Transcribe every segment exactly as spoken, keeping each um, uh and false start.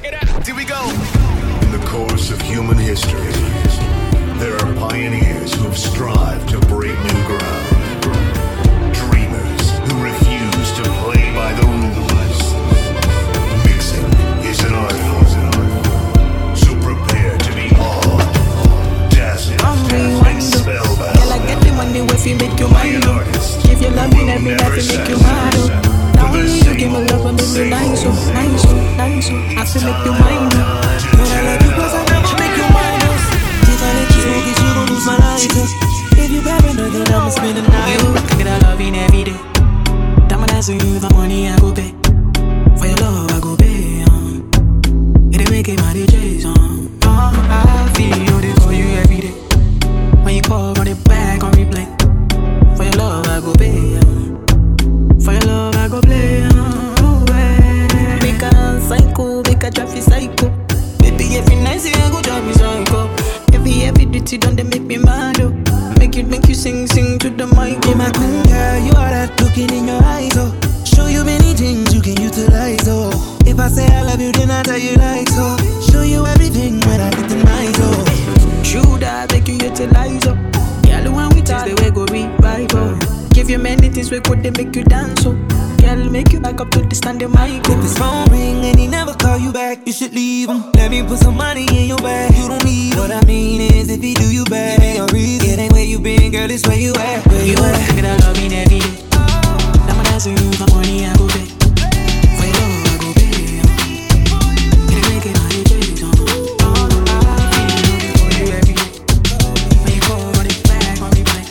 Check it out. Here we go. In the course of human history, there are pioneers who have strived to break new ground. Dreamers who refuse to play by the rules. Mixing is an art form. So prepare to be awed, dazzled, and spellbound. Yeah, like get the money if you make your mind up. Give your love in every night to make your mind up. You give me love and make me nice, oh, nice, oh, nice, oh. I feel like you mind up. When I love you, cause I never make you mind up. If I let you go, cause you don't lose my life. If you paranoid, then I'ma spend the night. Look at that love in every day. That man asking you for money, I go pay. For your love, I go pay, um. It ain't making my D Js, um. Oh, I feel you, for you every day. When you call, run it back on replay. For your love, I go pay, um. For your love, I go play on the way. Make a psycho, make a traffic psycho. Baby, every night you go drive me psycho. Every, every duty don't they make me mad, oh. Make it, make you sing, sing to the mic. You're my queen, girl, you are that looking in your eyes, oh. Show you many things you can utilize, oh. If I say I love you, then I tell you like, so. Show you everything when I get the night, oh. Should I make you utilize, oh. Girl, the one we talk, the way go revive, oh. Give you many things we could, they make you dance, so girl, make you back up to the standing mic. If his phone ring and he never call you back, you should leave him. Let me put some money in your bag, you don't need him. What I mean is if he do you bad, it ain't, reason. It ain't where you been, girl, it's where you at. Where you, you at? Look at that love in every day. That man asking you for money, I go pay. For your love, I go pay. Can I make it my days on? All the love for you every day. When you call, run it back on me back.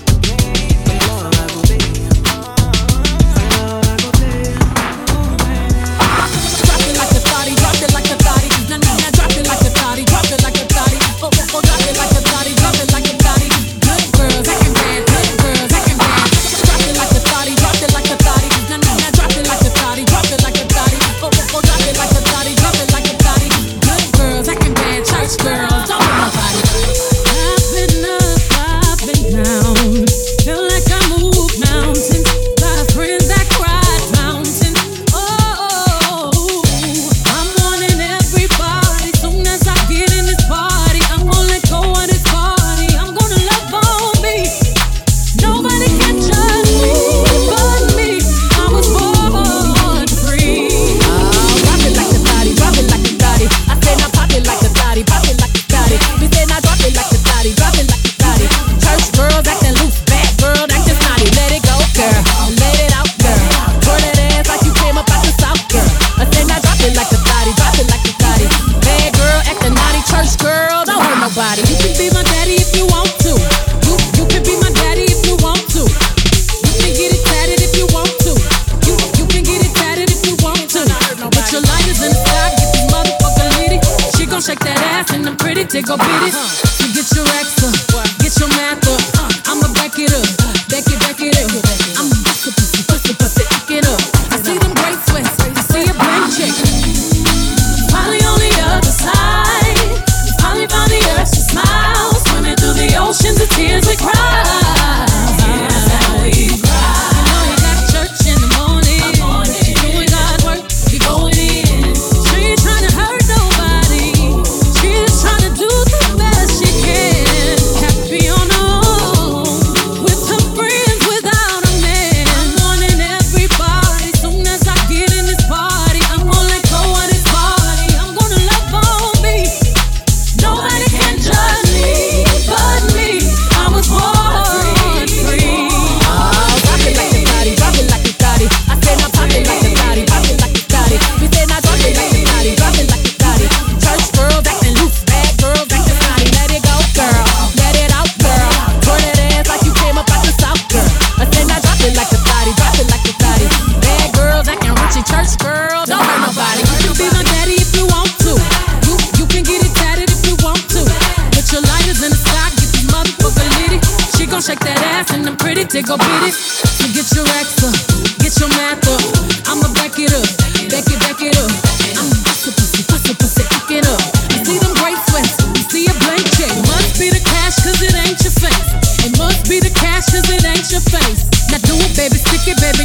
Baby,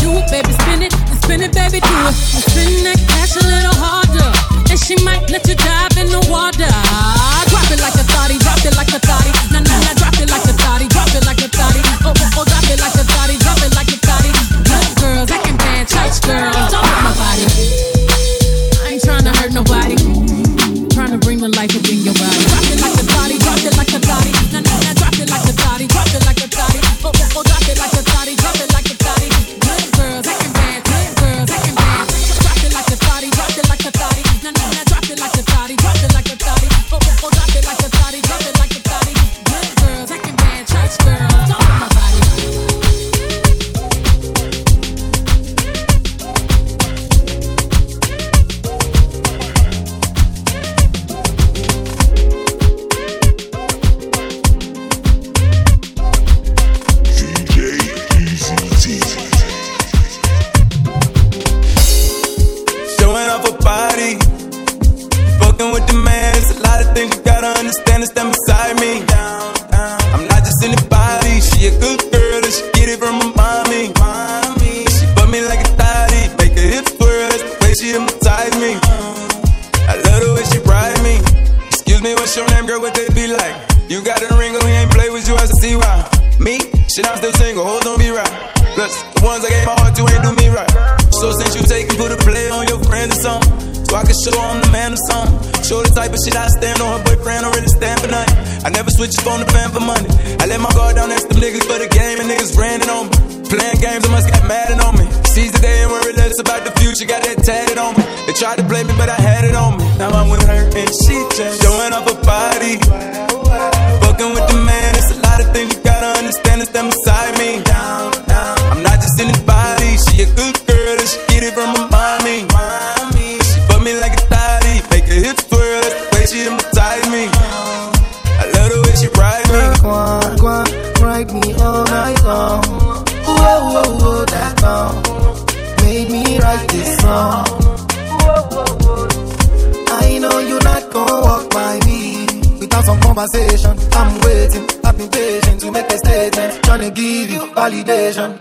do it, baby, spin it, spin it, baby, do it. Spin that cash a little harder. let you dive in the water. Drop it like a thotty, drop it like a thotty. Nah, nah, nah, drop it like a thotty, drop it like a thotty. Oh, oh, oh, drop it like a thotty, drop it like a thotty. Good girls, I can dance, church girls. Don't hurt nobody. I ain't tryna hurt nobody. Tryna bring the life up in your body. Drop it like a thotty, drop it like a thotty. Nah, nah, nah, drop it like a thotty, drop it like a thotty. Oh, oh, oh, drop it like a thotty, drop it like a thotty. Good girls, I can dance, good girls, I can dance. Drop it like a thotty, drop it like a thotty. Nah, nah, nah, drop it like a thotty, drop it like a thotty. Oh, oh, oh, drop it like a thotty, drop it like a thotty. Good girls, I can dance, church girls. Don't hurt nobody.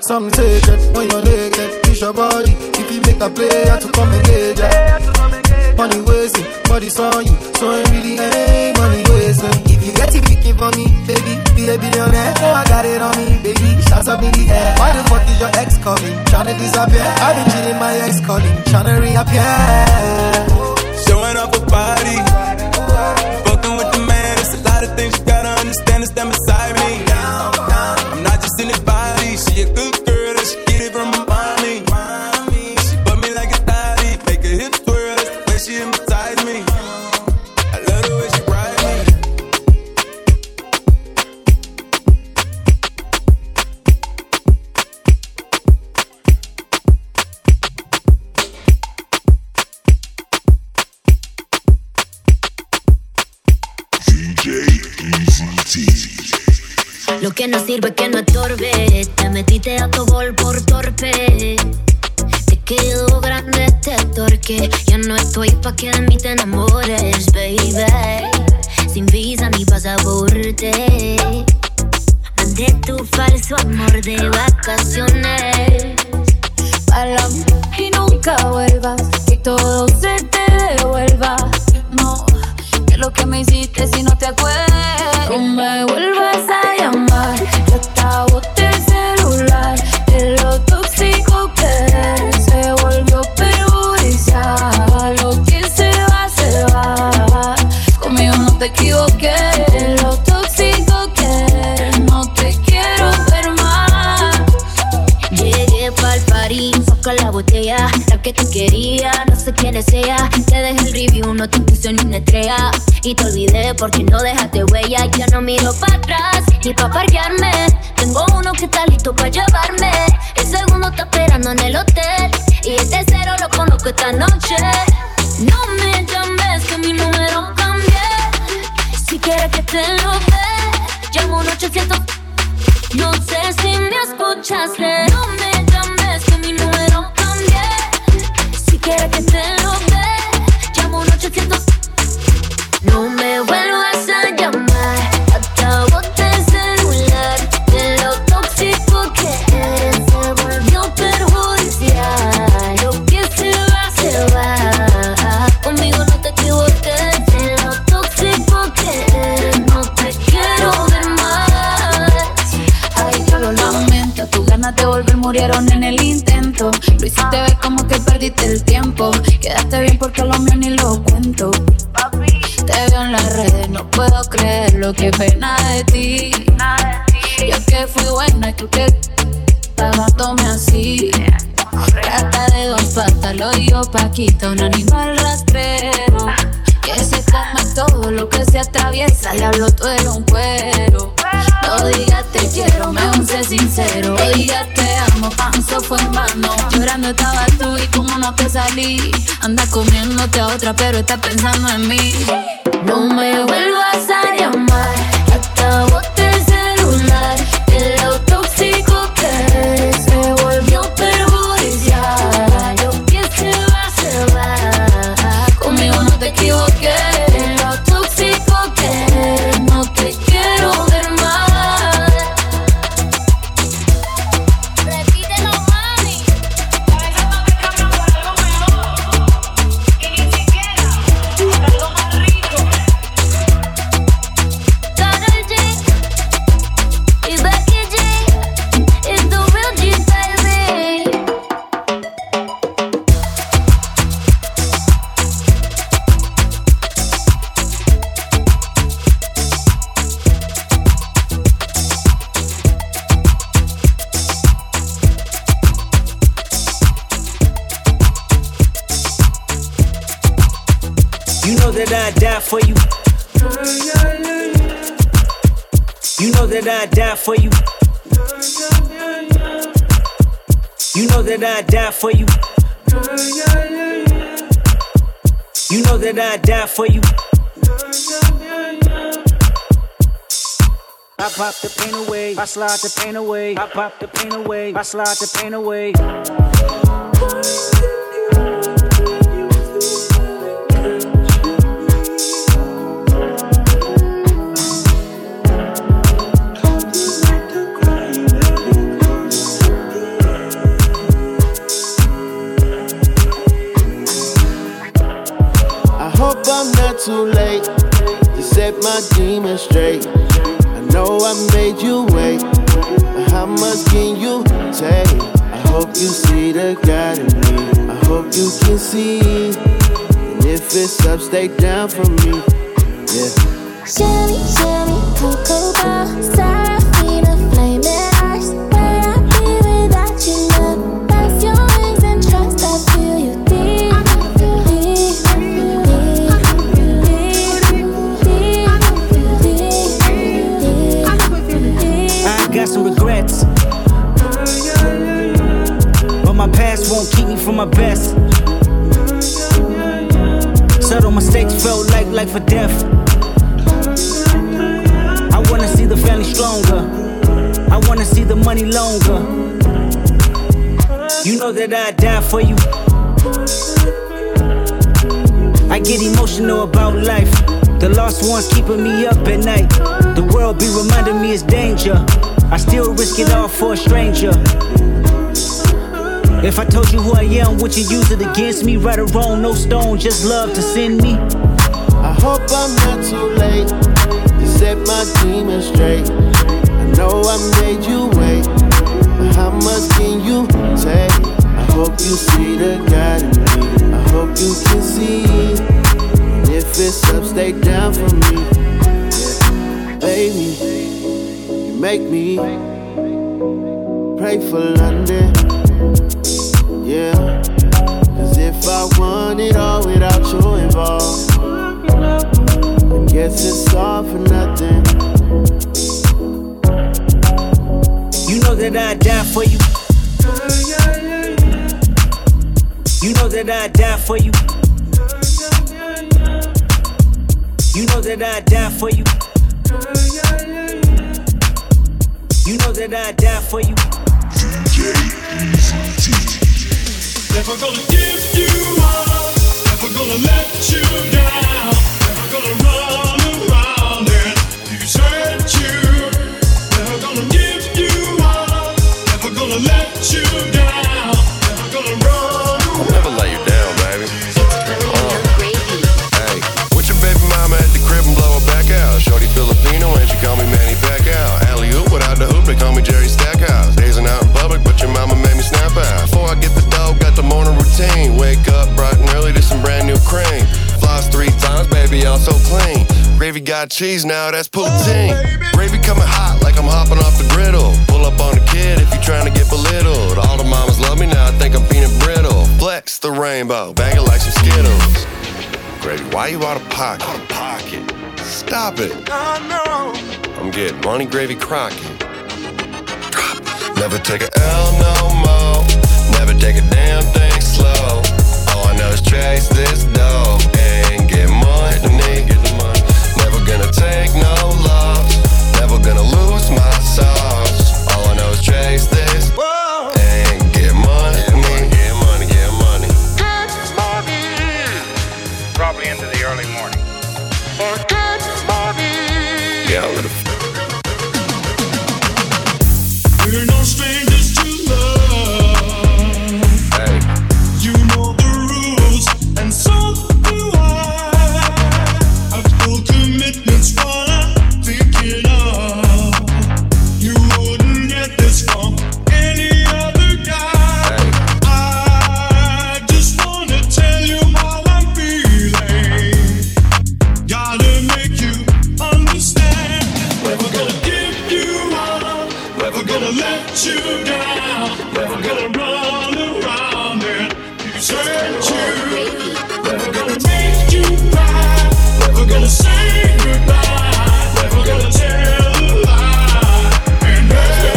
Some say that when you're naked, push your body. If you make a player to come and get ya. Money wasted, body's on you, so it really ain't money wasted. If you get it, pick it for me, baby. Be a billionaire, oh I got it on me, baby. Shots up in the air. Why the fuck is your ex calling? Tryna disappear. I've been chilling my ex calling, tryna reappear. Showing up a body, fucking with the man. There's a lot of things you gotta understand. It's them beside me. I'm not just in the body, she a good. Lo que no sirve que no estorbe. Te metiste a tu gol por torpe. Te quedó grande este torque. Yo no estoy pa' que de mí te enamores, baby. Sin visa ni pasaporte. Mandé tu falso amor de vacaciones. Palam y nunca vuelvas. Que todo se te devuelva. No, que lo que me hiciste si no te acuerdas. No me vuelvas a yo te boté el celular, de lo tóxico que eres, se volvió perjudicial. Lo que se va, se va, conmigo no te equivoqué. De lo tóxico que eres, no te quiero ver más. Llegué pa'l party, saca la botella, la que tú querías, no sé quién sea. Te dejé el review, no te puse ni una estrella. Y te olvidé porque no dejaste huella. Yo no miro para atrás ni pa' parquearme. Tengo uno que está listo pa' llevarme. El segundo está esperando en el hotel. Y el tercero lo conozco esta noche. No me llames que mi número cambié. Si quieres que te lo dé, llamo un ocho cero cero. No sé si me escuchaste. No me llames que mi número cambié. Si quieres que te lo dé, llamo un ocho cero cero. No me vuelvas a llamar, acabo de celular. De lo tóxico que eres, se volvió perjudicial. Lo que se va, se va, conmigo no te equivoques. tiempo. Quédate bien porque lo mío ni lo cuento. Papi, te veo en las redes, no puedo creer lo que ves. Nada de ti, nada de ti. Yo que fui buena y tú que estabas tome así. Rata de dos patas, lo digo Paquita, un animal rastrero que se come todo lo que se atraviesa. Diablo, tú eres un cuero. No digas te quiero, mejor sé sincero. No digas te amo, panzo fue en vano. Llorando estabas tú y como no te salí. Andas comiéndote a otra pero estás pensando en mí. No me vuelvas a llamar, acabo de celular. De lo tóxico que eres se volvió perjudicial. Yo que se va, se va. Conmigo no te equivoques. For you. You know that I die for you. You know that I die for you. You know that I die for you. I pop the pain away, I slide the pain away, I pop the pain away, I slide the pain away. Too late to set my demons straight. I know I made you wait, but how much can you take? I hope you see the God in me. I hope you can see, and if it's up, stay down for me. Yeah. Shelly, Shelly, Cocoa Ball, Sarafina, Flaming Ice. When I be without you, love, that's your wings and trust. I feel you deep. Got some regrets, but my past won't keep me from my best. Subtle mistakes felt like life or death. I wanna see the family stronger. I wanna see the money longer. You know that I die for you. I get emotional about life. The lost ones keeping me up at night. The world be reminding me it's danger. I still risk it all for a stranger. If I told you who I am, would you use it against me? Right or wrong, no stone, just love to send me. I hope I'm not too late to set my demons straight. I know I made you wait, but how much can you take? I hope you see the God in me. I hope you can see, and if it's up, stay down for me. Yeah. Baby, make me pray for London, yeah. Cause if I want it all without you involved, I guess it's all for nothing. You know that I die for you. You know that I die for you. You know that I die for you. You know that I die for you. D J Eazy T. Never gonna give you up, never gonna let you down, never gonna run around and desert you. Never gonna give you up, never gonna let you down, never gonna run around. I'll never let you down, baby. Uh, hey, with your baby mama at the crib and blow her back out. Shorty Filipino and she call me Manny Pacquiao. The hoop, they call me Jerry Stackhouse. Dazing out in public, but your mama made me snap out. Before I get the dog, got the morning routine. Wake up, out so clean. Gravy got cheese now, that's poutine. Oh, gravy coming hot like I'm hopping off the griddle. Pull up on the kid if you trying to get belittled. All the mamas love me now, I think I'm peanut brittle. Flex the rainbow, bang it like some Skittles. Gravy, why you out of pocket? Out of pocket. Stop it. I know. I'm getting money, Gravy Crockett. Never take a L no more. Never take a damn thing slow. All I know is chase this dough and get money. Never gonna take no loss. Never gonna lose my sauce. All I know is chase this and get money. Get money, get money, get money. Get money. Probably into the early morning. Or get money. Yeah, I'm gonna. We're no strangers to love. Hey. You know the rules, and so do I. I pull commitments while I'm thinking of. You wouldn't get this from any other guy. Hey. I just wanna tell you how I'm feeling. Gotta make you understand. Never gonna give you my love. Never gonna let you down, never gonna run around and desert you, never gonna make you cry, never gonna say goodbye, never gonna tell a lie and hurt you.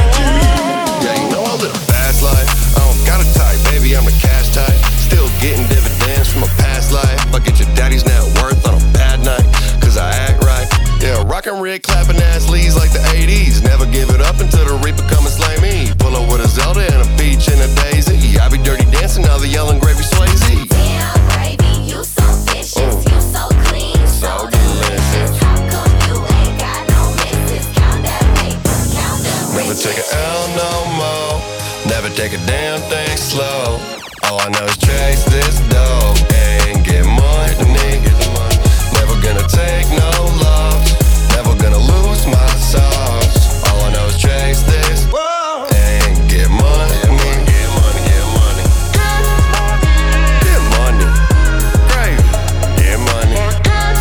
Yeah, you know I live a fast life, I don't got a type, baby, I'm a cash type, still getting dividends from a past life, I get your daddy's net worth on a bad night, cause I act right. Yeah, rockin' red, clappin' ass leads like the eighties. Never give it up until the reaper come and slay me. Pull up with a Zelda and a peach and a daisy. I be dirty dancing, now the yellin' Gravy Swayze. Damn, Gravy, you so vicious, ooh. You so clean, so, so delicious. How come you ain't got no misses? Count that paper, count the never riches. Take a L no more. Never take a damn thing slow. All I know is chase this dough and get money. Never gonna take no loss. Never gonna lose my sauce. All I know is chase this and get money. Get money, get money, get money. Get money, Gravy. Get money. Get money, Gravy.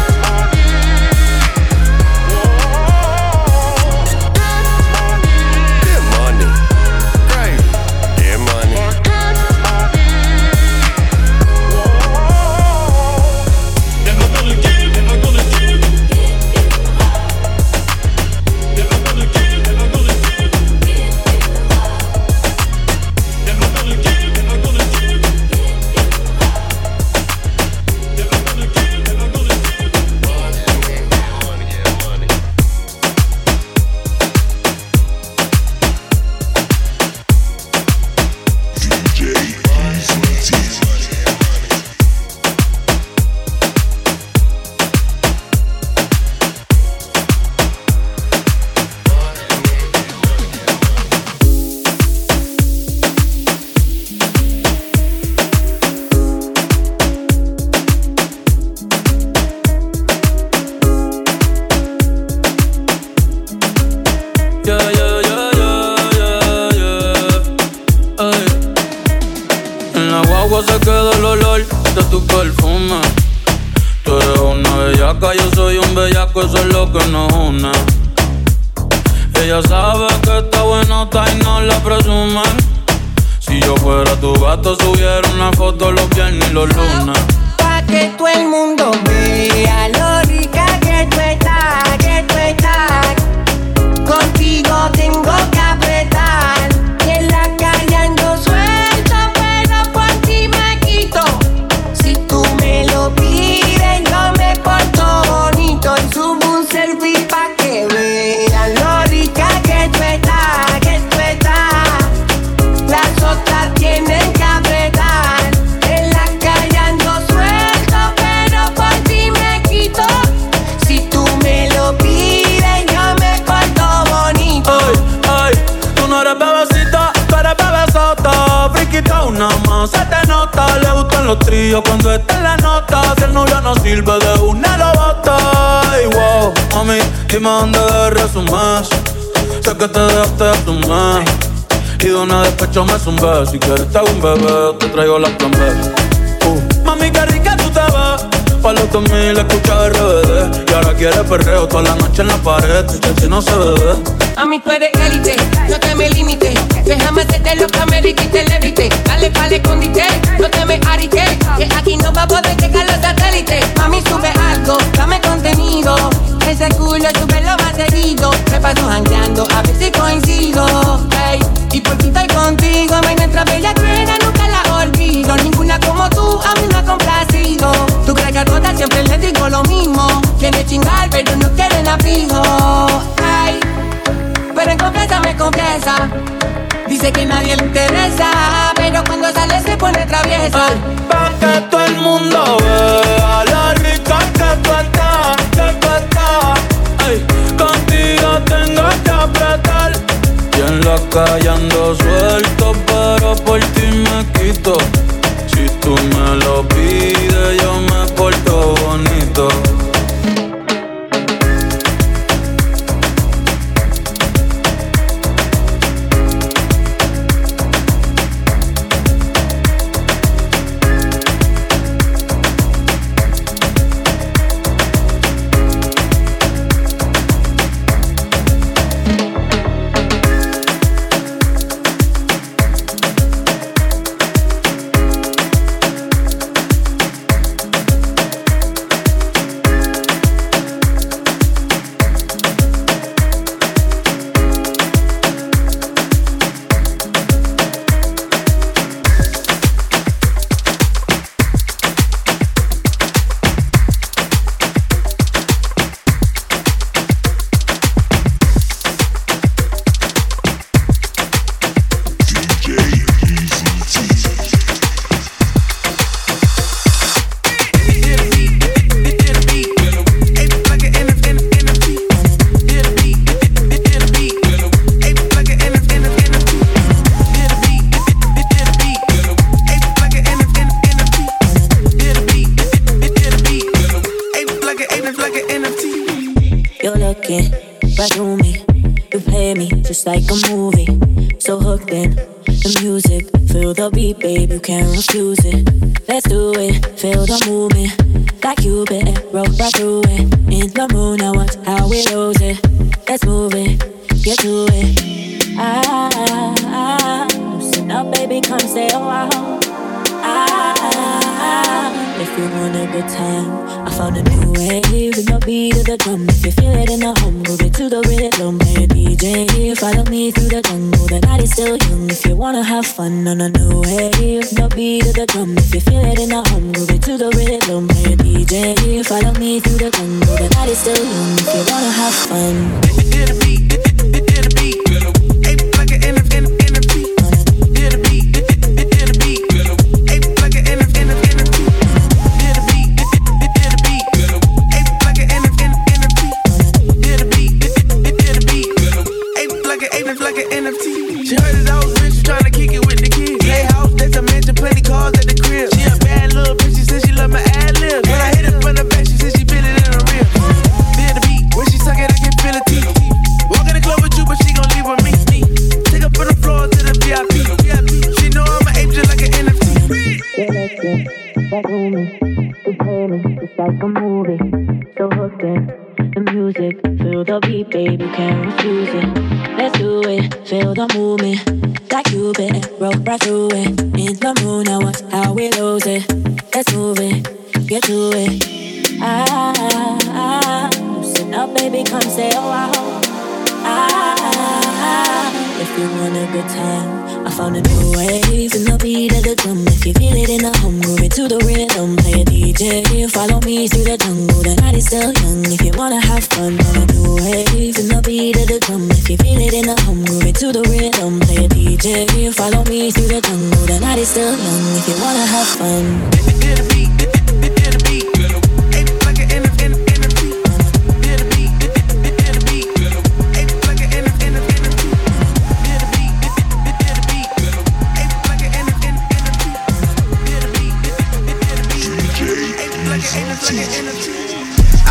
Get money. Never gonna give, never gonna give. Never gonna give, never gonna give. Never gonna give, never gonna give. Never gonna give, never gonna give. Get money, get money. D J Eazy T. Cuando está en la nota, si el novio no sirve de una lo bota. Ay, wow, mami, dime dónde agarras un más. Sé que te dejaste de asumir y de una despecho me zumbé. Si quieres te hago un bebé, te traigo la plan B. uh. Mami, qué rica tú te vas. palo también la escucha de R B D. Y ahora quiere perreo toda la noche en la pared. Tu chachi no se bebe. A mí tú eres élite, no te me limites. Déjame hacerte los cameritos y te levite. Dale pa'l escondite, no te me arites. Que aquí no va a poder llegar los satélites. Mami sube algo, dame contenido. Ese culo sube lo más seguido. Me paso jangueando, a ver si coincido. Hey, y por ti estoy contigo. A mí nuestra bella truena nunca la olvido. Ninguna como tú a mí me ha complacido. Tú crees que a todas siempre les digo lo mismo. Quieren chingar pero no quieren abrigo. Ay, pero en confianza me confiesa. Dice que nadie le interesa, pero cuando sale se pone traviesa. Ay, pa' que todo el mundo vea la rica que tú estás, que tú estás. Ay, contigo tengo que apretar. Y en la calle ando suelto, pero por ti me quito. Si tú me lo pides, yo me porto bonito.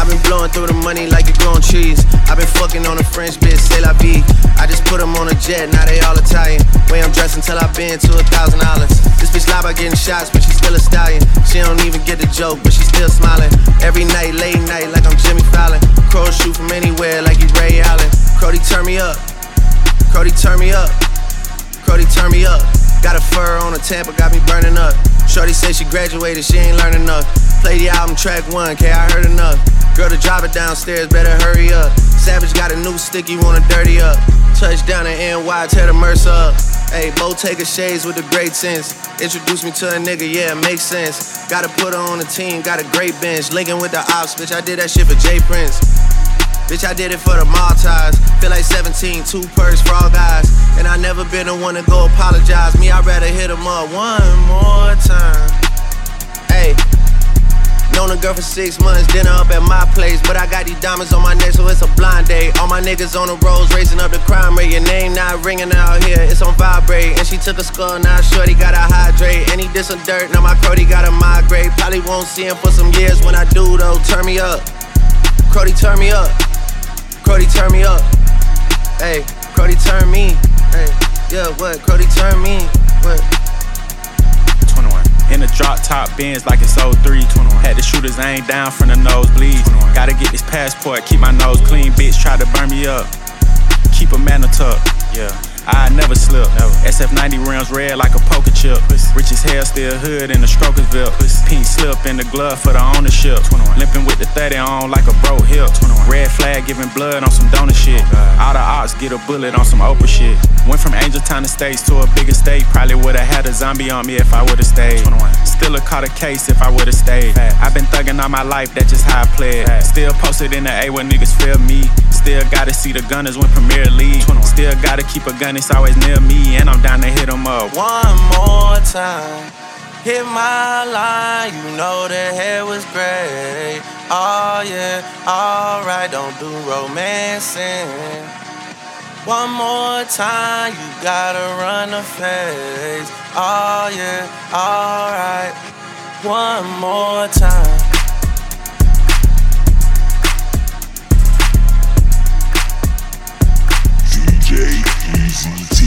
I've been blowing through the money like you're growing cheese. I've been fucking on a French bitch, c'est la vie. I just put them on a jet, now they all Italian. Way I'm dressed until I've been to a thousand dollars. This bitch lie by getting shots, but she still a stallion. She don't even get the joke, but she still smiling. Every night, late night, like I'm Jimmy Fallon. Crows shoot from anywhere like you Ray Allen. Cody, turn me up. Cody, turn me up. Cody, turn me up. Got a fur on a Tampa, got me burning up. Shorty said she graduated, she ain't learning enough. Play the album track one, K, I heard enough. Girl, the driver downstairs, better hurry up. Savage got a new stick, you wanna dirty up. Touchdown in N Y, tear the Mercer up. Ayy, Bottega shades with the great sense. Introduce me to a nigga, yeah, it makes sense. Gotta put her on the team, got a great bench. Linking with the ops, bitch, I did that shit for Jay Prince. Bitch, I did it for the Maltese. Feel like seventeen, two purse, frog eyes. And I never been the one to go apologize. Me, I'd rather hit him up one more time. Ayy, known a girl for six months, dinner up at my place. But I got these diamonds on my neck, so it's a blind date. All my niggas on the roads, raising up the crime rate. Your name not ringing out here, it's on vibrate. And she took a skull, now shorty gotta hydrate. And he did some dirt, now my Cody gotta migrate. Probably won't see him for some years when I do though. Turn me up, Cody, turn me up. Cody, turn me up. Hey, Cody, turn me. Hey, yeah, what? Cody, turn me. What? twenty-one. In the drop top bins like it's oh three. twenty-one. Had the shooters aimed down from the nosebleeds. twenty-one. Gotta get this passport, keep my nose clean. Bitch, try to burn me up. Keep a mantle tuck. Yeah. I never slip. Never. S F ninety rims red like a poker chip. Pussy. Rich as hell, still hood in the Strokersville. Pussy. Pink slip in the glove for the ownership. twenty-one. Limping with the thirty on like a bro hip. twenty-one. Red flag giving blood on some donor shit. Oh, all the ops get a bullet on some Oprah shit. Went from Angel Town Estates to a big estate. Probably would've had a zombie on me if I would've stayed. twenty-one. Still a caught a case if I would've stayed. Fact. I've been thugging all my life, that's just how I play it. Still posted in the A where niggas feel me. Still gotta see the Gunners win Premier League. twenty-one. Still gotta keep a gun, it's always near me. And I'm down to hit them up one more time. Hit my line, you know the hair was gray. Oh yeah, alright, don't do romancing. One more time, you gotta run the face. Oh yeah, alright, one more time. D J Eazy T.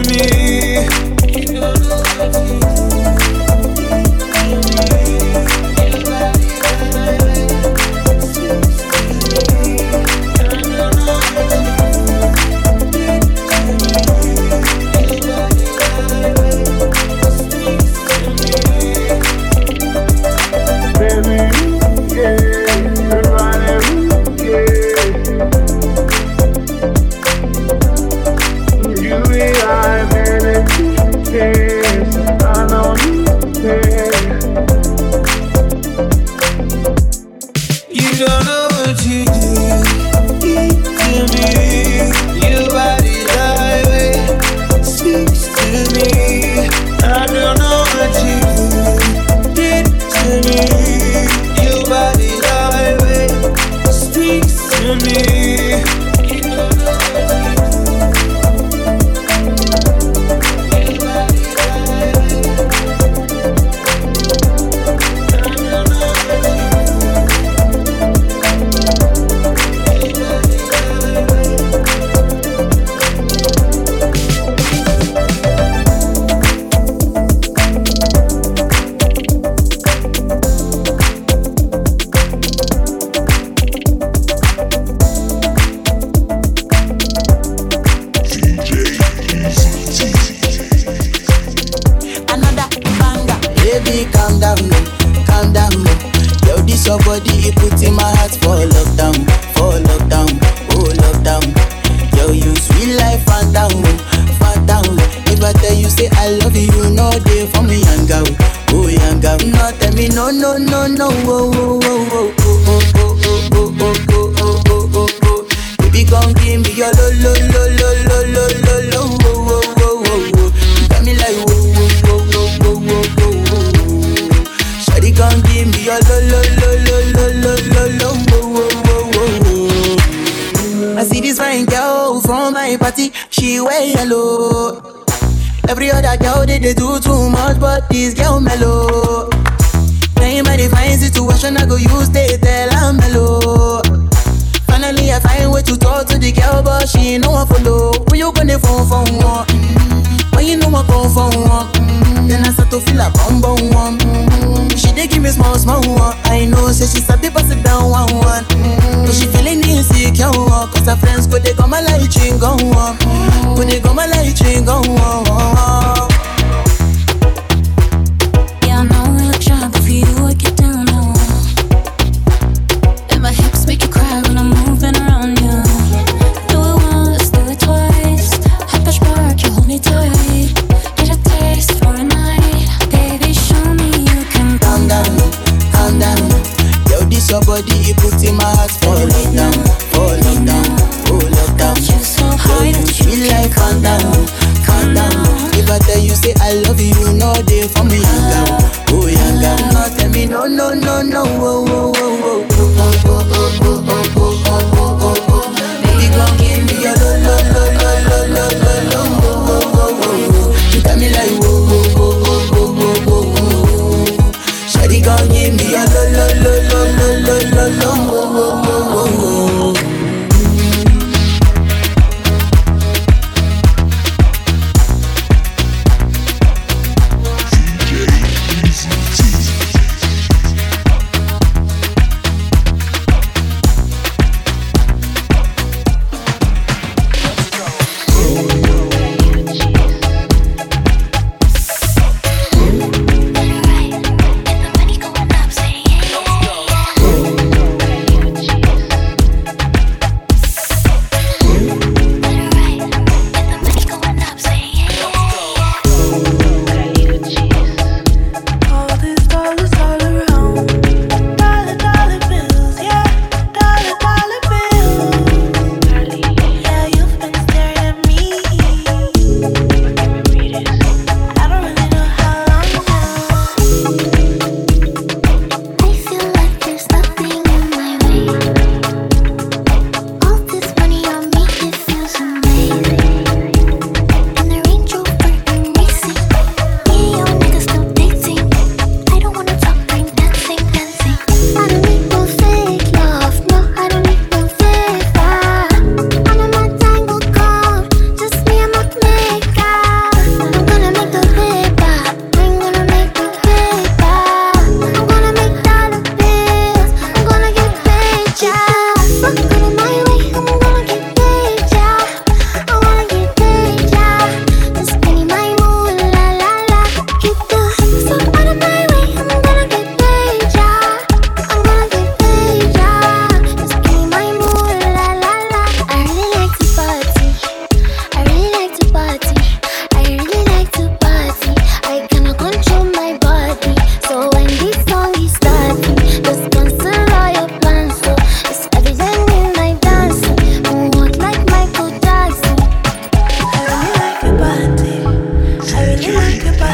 love me. You don't love me.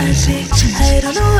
magic. I don't know.